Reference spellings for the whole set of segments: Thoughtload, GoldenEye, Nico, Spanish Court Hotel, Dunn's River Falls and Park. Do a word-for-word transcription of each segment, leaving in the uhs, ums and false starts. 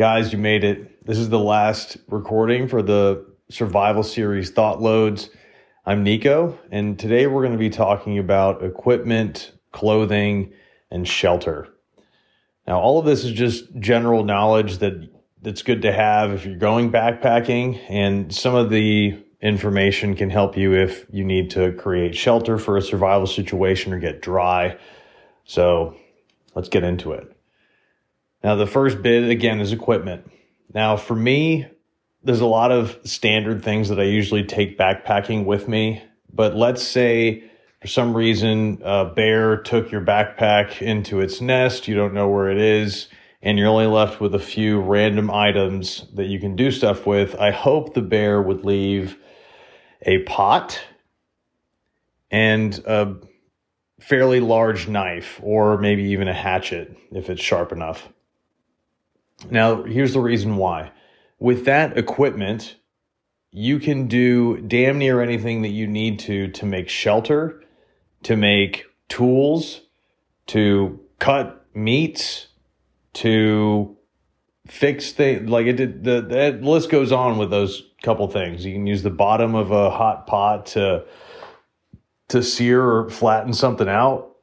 Guys, you made it. This is the last recording for the survival series Thoughtloads. I'm Nico, and today we're going to be talking about equipment, clothing, and shelter. Now, all of this is just general knowledge that that's good to have if you're going backpacking, and some of the information can help you if you need to create shelter for a survival situation or get dry. So let's get into it. Now, the first bit, again, is equipment. Now, for me, there's a lot of standard things that I usually take backpacking with me. But let's say, for some reason, a bear took your backpack into its nest. You don't know where it is, and you're only left with a few random items that you can do stuff with. I hope the bear would leave a pot and a fairly large knife, or maybe even a hatchet if it's sharp enough. Now, here's the reason why. With that equipment, you can do damn near anything that you need to to make shelter, to make tools, to cut meats, to fix things. Like it did, the, the list goes on with those couple things. You can use the bottom of a hot pot to, to sear or flatten something out,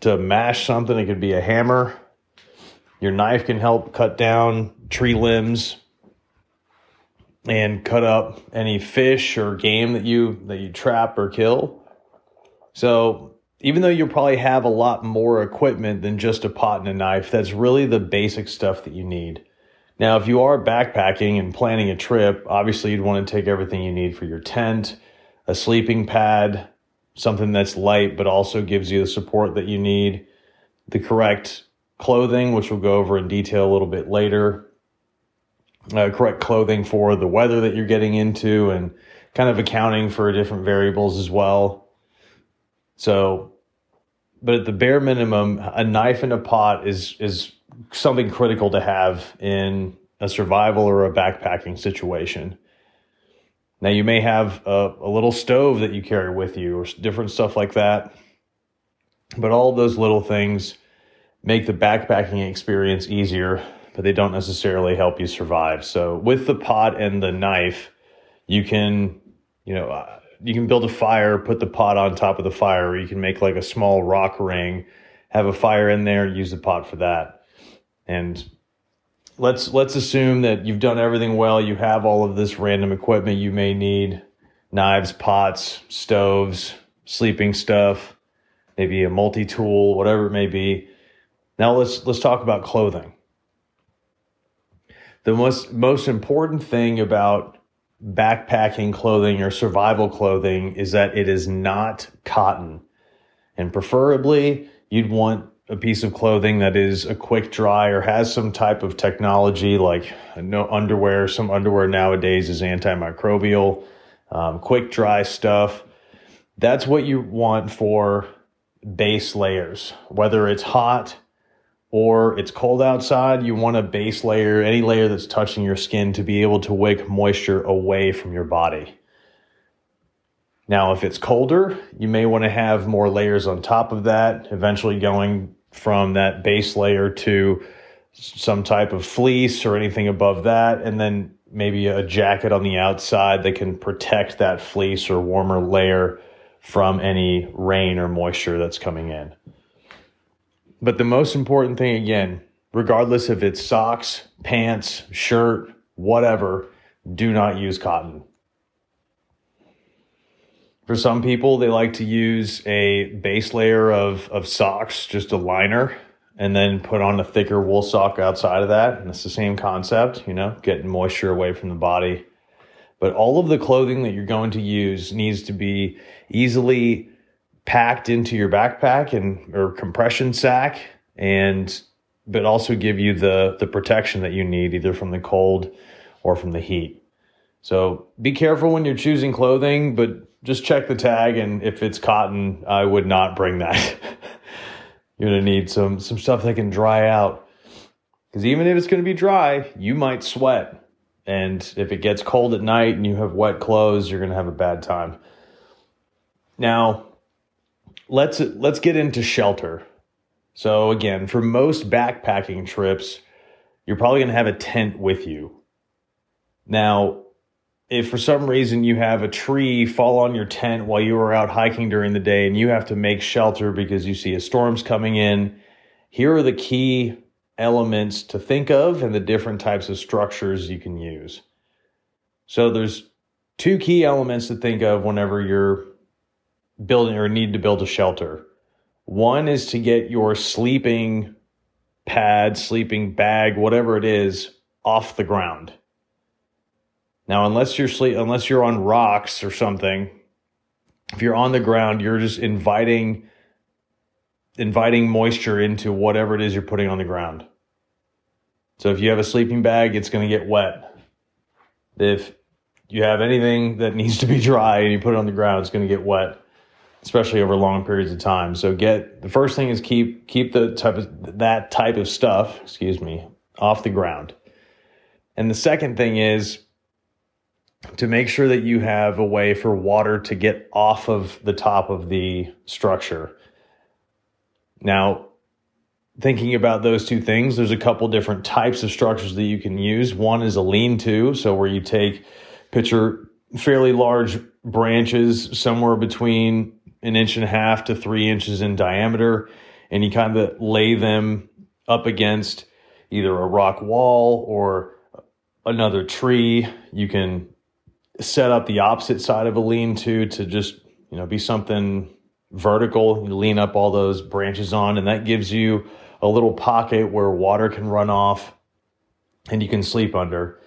to mash something. It could be a hammer. Your knife can help cut down tree limbs and cut up any fish or game that you that you trap or kill. So even though you'll probably have a lot more equipment than just a pot and a knife, that's really the basic stuff that you need. Now, if you are backpacking and planning a trip, obviously you'd want to take everything you need for your tent, a sleeping pad, something that's light but also gives you the support that you need, the correct clothing, which we'll go over in detail a little bit later, uh, correct clothing for the weather that you're getting into, and kind of accounting for different variables as well. So, but at the bare minimum, a knife and a pot is, is something critical to have in a survival or a backpacking situation. Now, you may have a, a little stove that you carry with you or different stuff like that, but all those little things make the backpacking experience easier, but they don't necessarily help you survive. So with the pot and the knife, you can, you know, you can build a fire, put the pot on top of the fire, or you can make like a small rock ring, have a fire in there, and use the pot for that. And let's let's assume that you've done everything well. You have all of this random equipment you may need: knives, pots, stoves, sleeping stuff, maybe a multi-tool, whatever it may be. Now let's let's talk about clothing. The most most important thing about backpacking clothing or survival clothing is that it is not cotton. And preferably, you'd want a piece of clothing that is a quick dry or has some type of technology, like no underwear. Some underwear nowadays is antimicrobial, um, quick dry stuff. That's what you want for base layers, whether it's hot or it's cold outside. You want a base layer, any layer that's touching your skin, to be able to wick moisture away from your body. Now, if it's colder, you may want to have more layers on top of that, eventually going from that base layer to some type of fleece or anything above that, and then maybe a jacket on the outside that can protect that fleece or warmer layer from any rain or moisture that's coming in. But the most important thing, again, regardless if it's socks, pants, shirt, whatever, do not use cotton. For some people, they like to use a base layer of, of socks, just a liner, and then put on a thicker wool sock outside of that. And it's the same concept, you know, getting moisture away from the body. But all of the clothing that you're going to use needs to be easily packed into your backpack and or compression sack, and but also give you the the protection that you need, either from the cold or from the heat. So be careful when you're choosing clothing, but just check the tag, and if it's cotton, I would not bring that. You're gonna need some some stuff that can dry out, because even if it's gonna be dry, you might sweat, and if it gets cold at night and you have wet clothes, you're gonna have a bad time. Now, Let's let's get into shelter. So again, for most backpacking trips, you're probably going to have a tent with you. Now, if for some reason you have a tree fall on your tent while you were out hiking during the day and you have to make shelter because you see a storm's coming in, here are the key elements to think of and the different types of structures you can use. So there's two key elements to think of whenever you're building or need to build a shelter. One is to get your sleeping pad, sleeping bag, whatever it is, off the ground. Now, unless you're sleep, unless you're on rocks or something, if you're on the ground, you're just inviting, inviting moisture into whatever it is you're putting on the ground. So if you have a sleeping bag, it's going to get wet. If you have anything that needs to be dry and you put it on the ground, it's going to get wet, especially over long periods of time. So get the first thing is keep keep the type of, that type of stuff, excuse me, off the ground. And the second thing is to make sure that you have a way for water to get off of the top of the structure. Now, thinking about those two things, there's a couple different types of structures that you can use. One is a lean-to, so where you take, picture fairly large branches somewhere between an inch and a half to three inches in diameter, and you kind of lay them up against either a rock wall or another tree. You can set up the opposite side of a lean-to to just, you know, be something vertical. You lean up all those branches on, and that gives you a little pocket where water can run off and you can sleep under.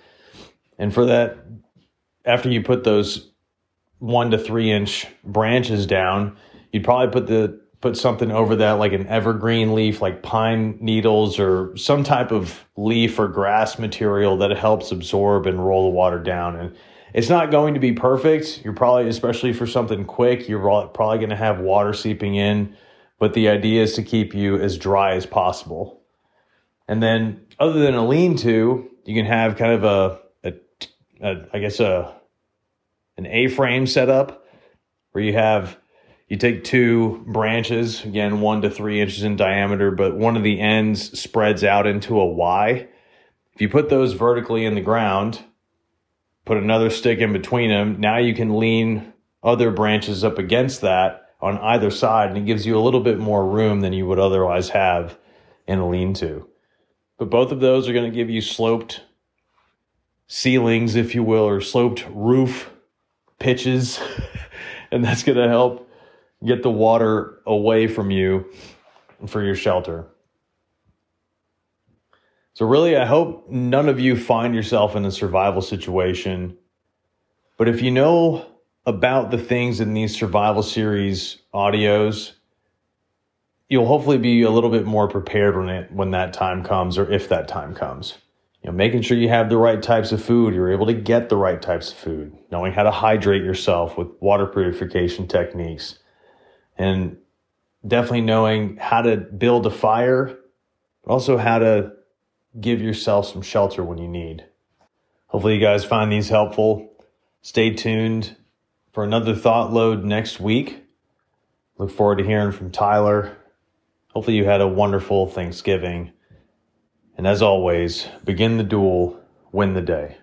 And for that, after you put those one to three inch branches down, you'd probably put the put something over that, like an evergreen leaf, like pine needles or some type of leaf or grass material that helps absorb and roll the water down. And it's not going to be perfect. You're probably, especially for something quick, you're probably going to have water seeping in, but the idea is to keep you as dry as possible. And then other than a lean-to, you can have kind of a, a, a I guess, a an A-frame setup where you have, you take two branches, again, one to three inches in diameter, but one of the ends spreads out into a Y. If you put those vertically in the ground, put another stick in between them, now you can lean other branches up against that on either side, and it gives you a little bit more room than you would otherwise have in a lean-to. But both of those are going to give you sloped ceilings, if you will, or sloped roof pitches, and that's going to help get the water away from you for your shelter. So really, I hope none of you find yourself in a survival situation. But if you know about the things in these survival series audios, you'll hopefully be a little bit more prepared when it when that time comes, or if that time comes. You know, making sure you have the right types of food, you're able to get the right types of food, knowing how to hydrate yourself with water purification techniques, and definitely knowing how to build a fire, but also how to give yourself some shelter when you need. Hopefully you guys find these helpful. Stay tuned for another Thought Load next week. Look forward to hearing from Tyler. Hopefully you had a wonderful Thanksgiving. And as always, begin the duel, win the day.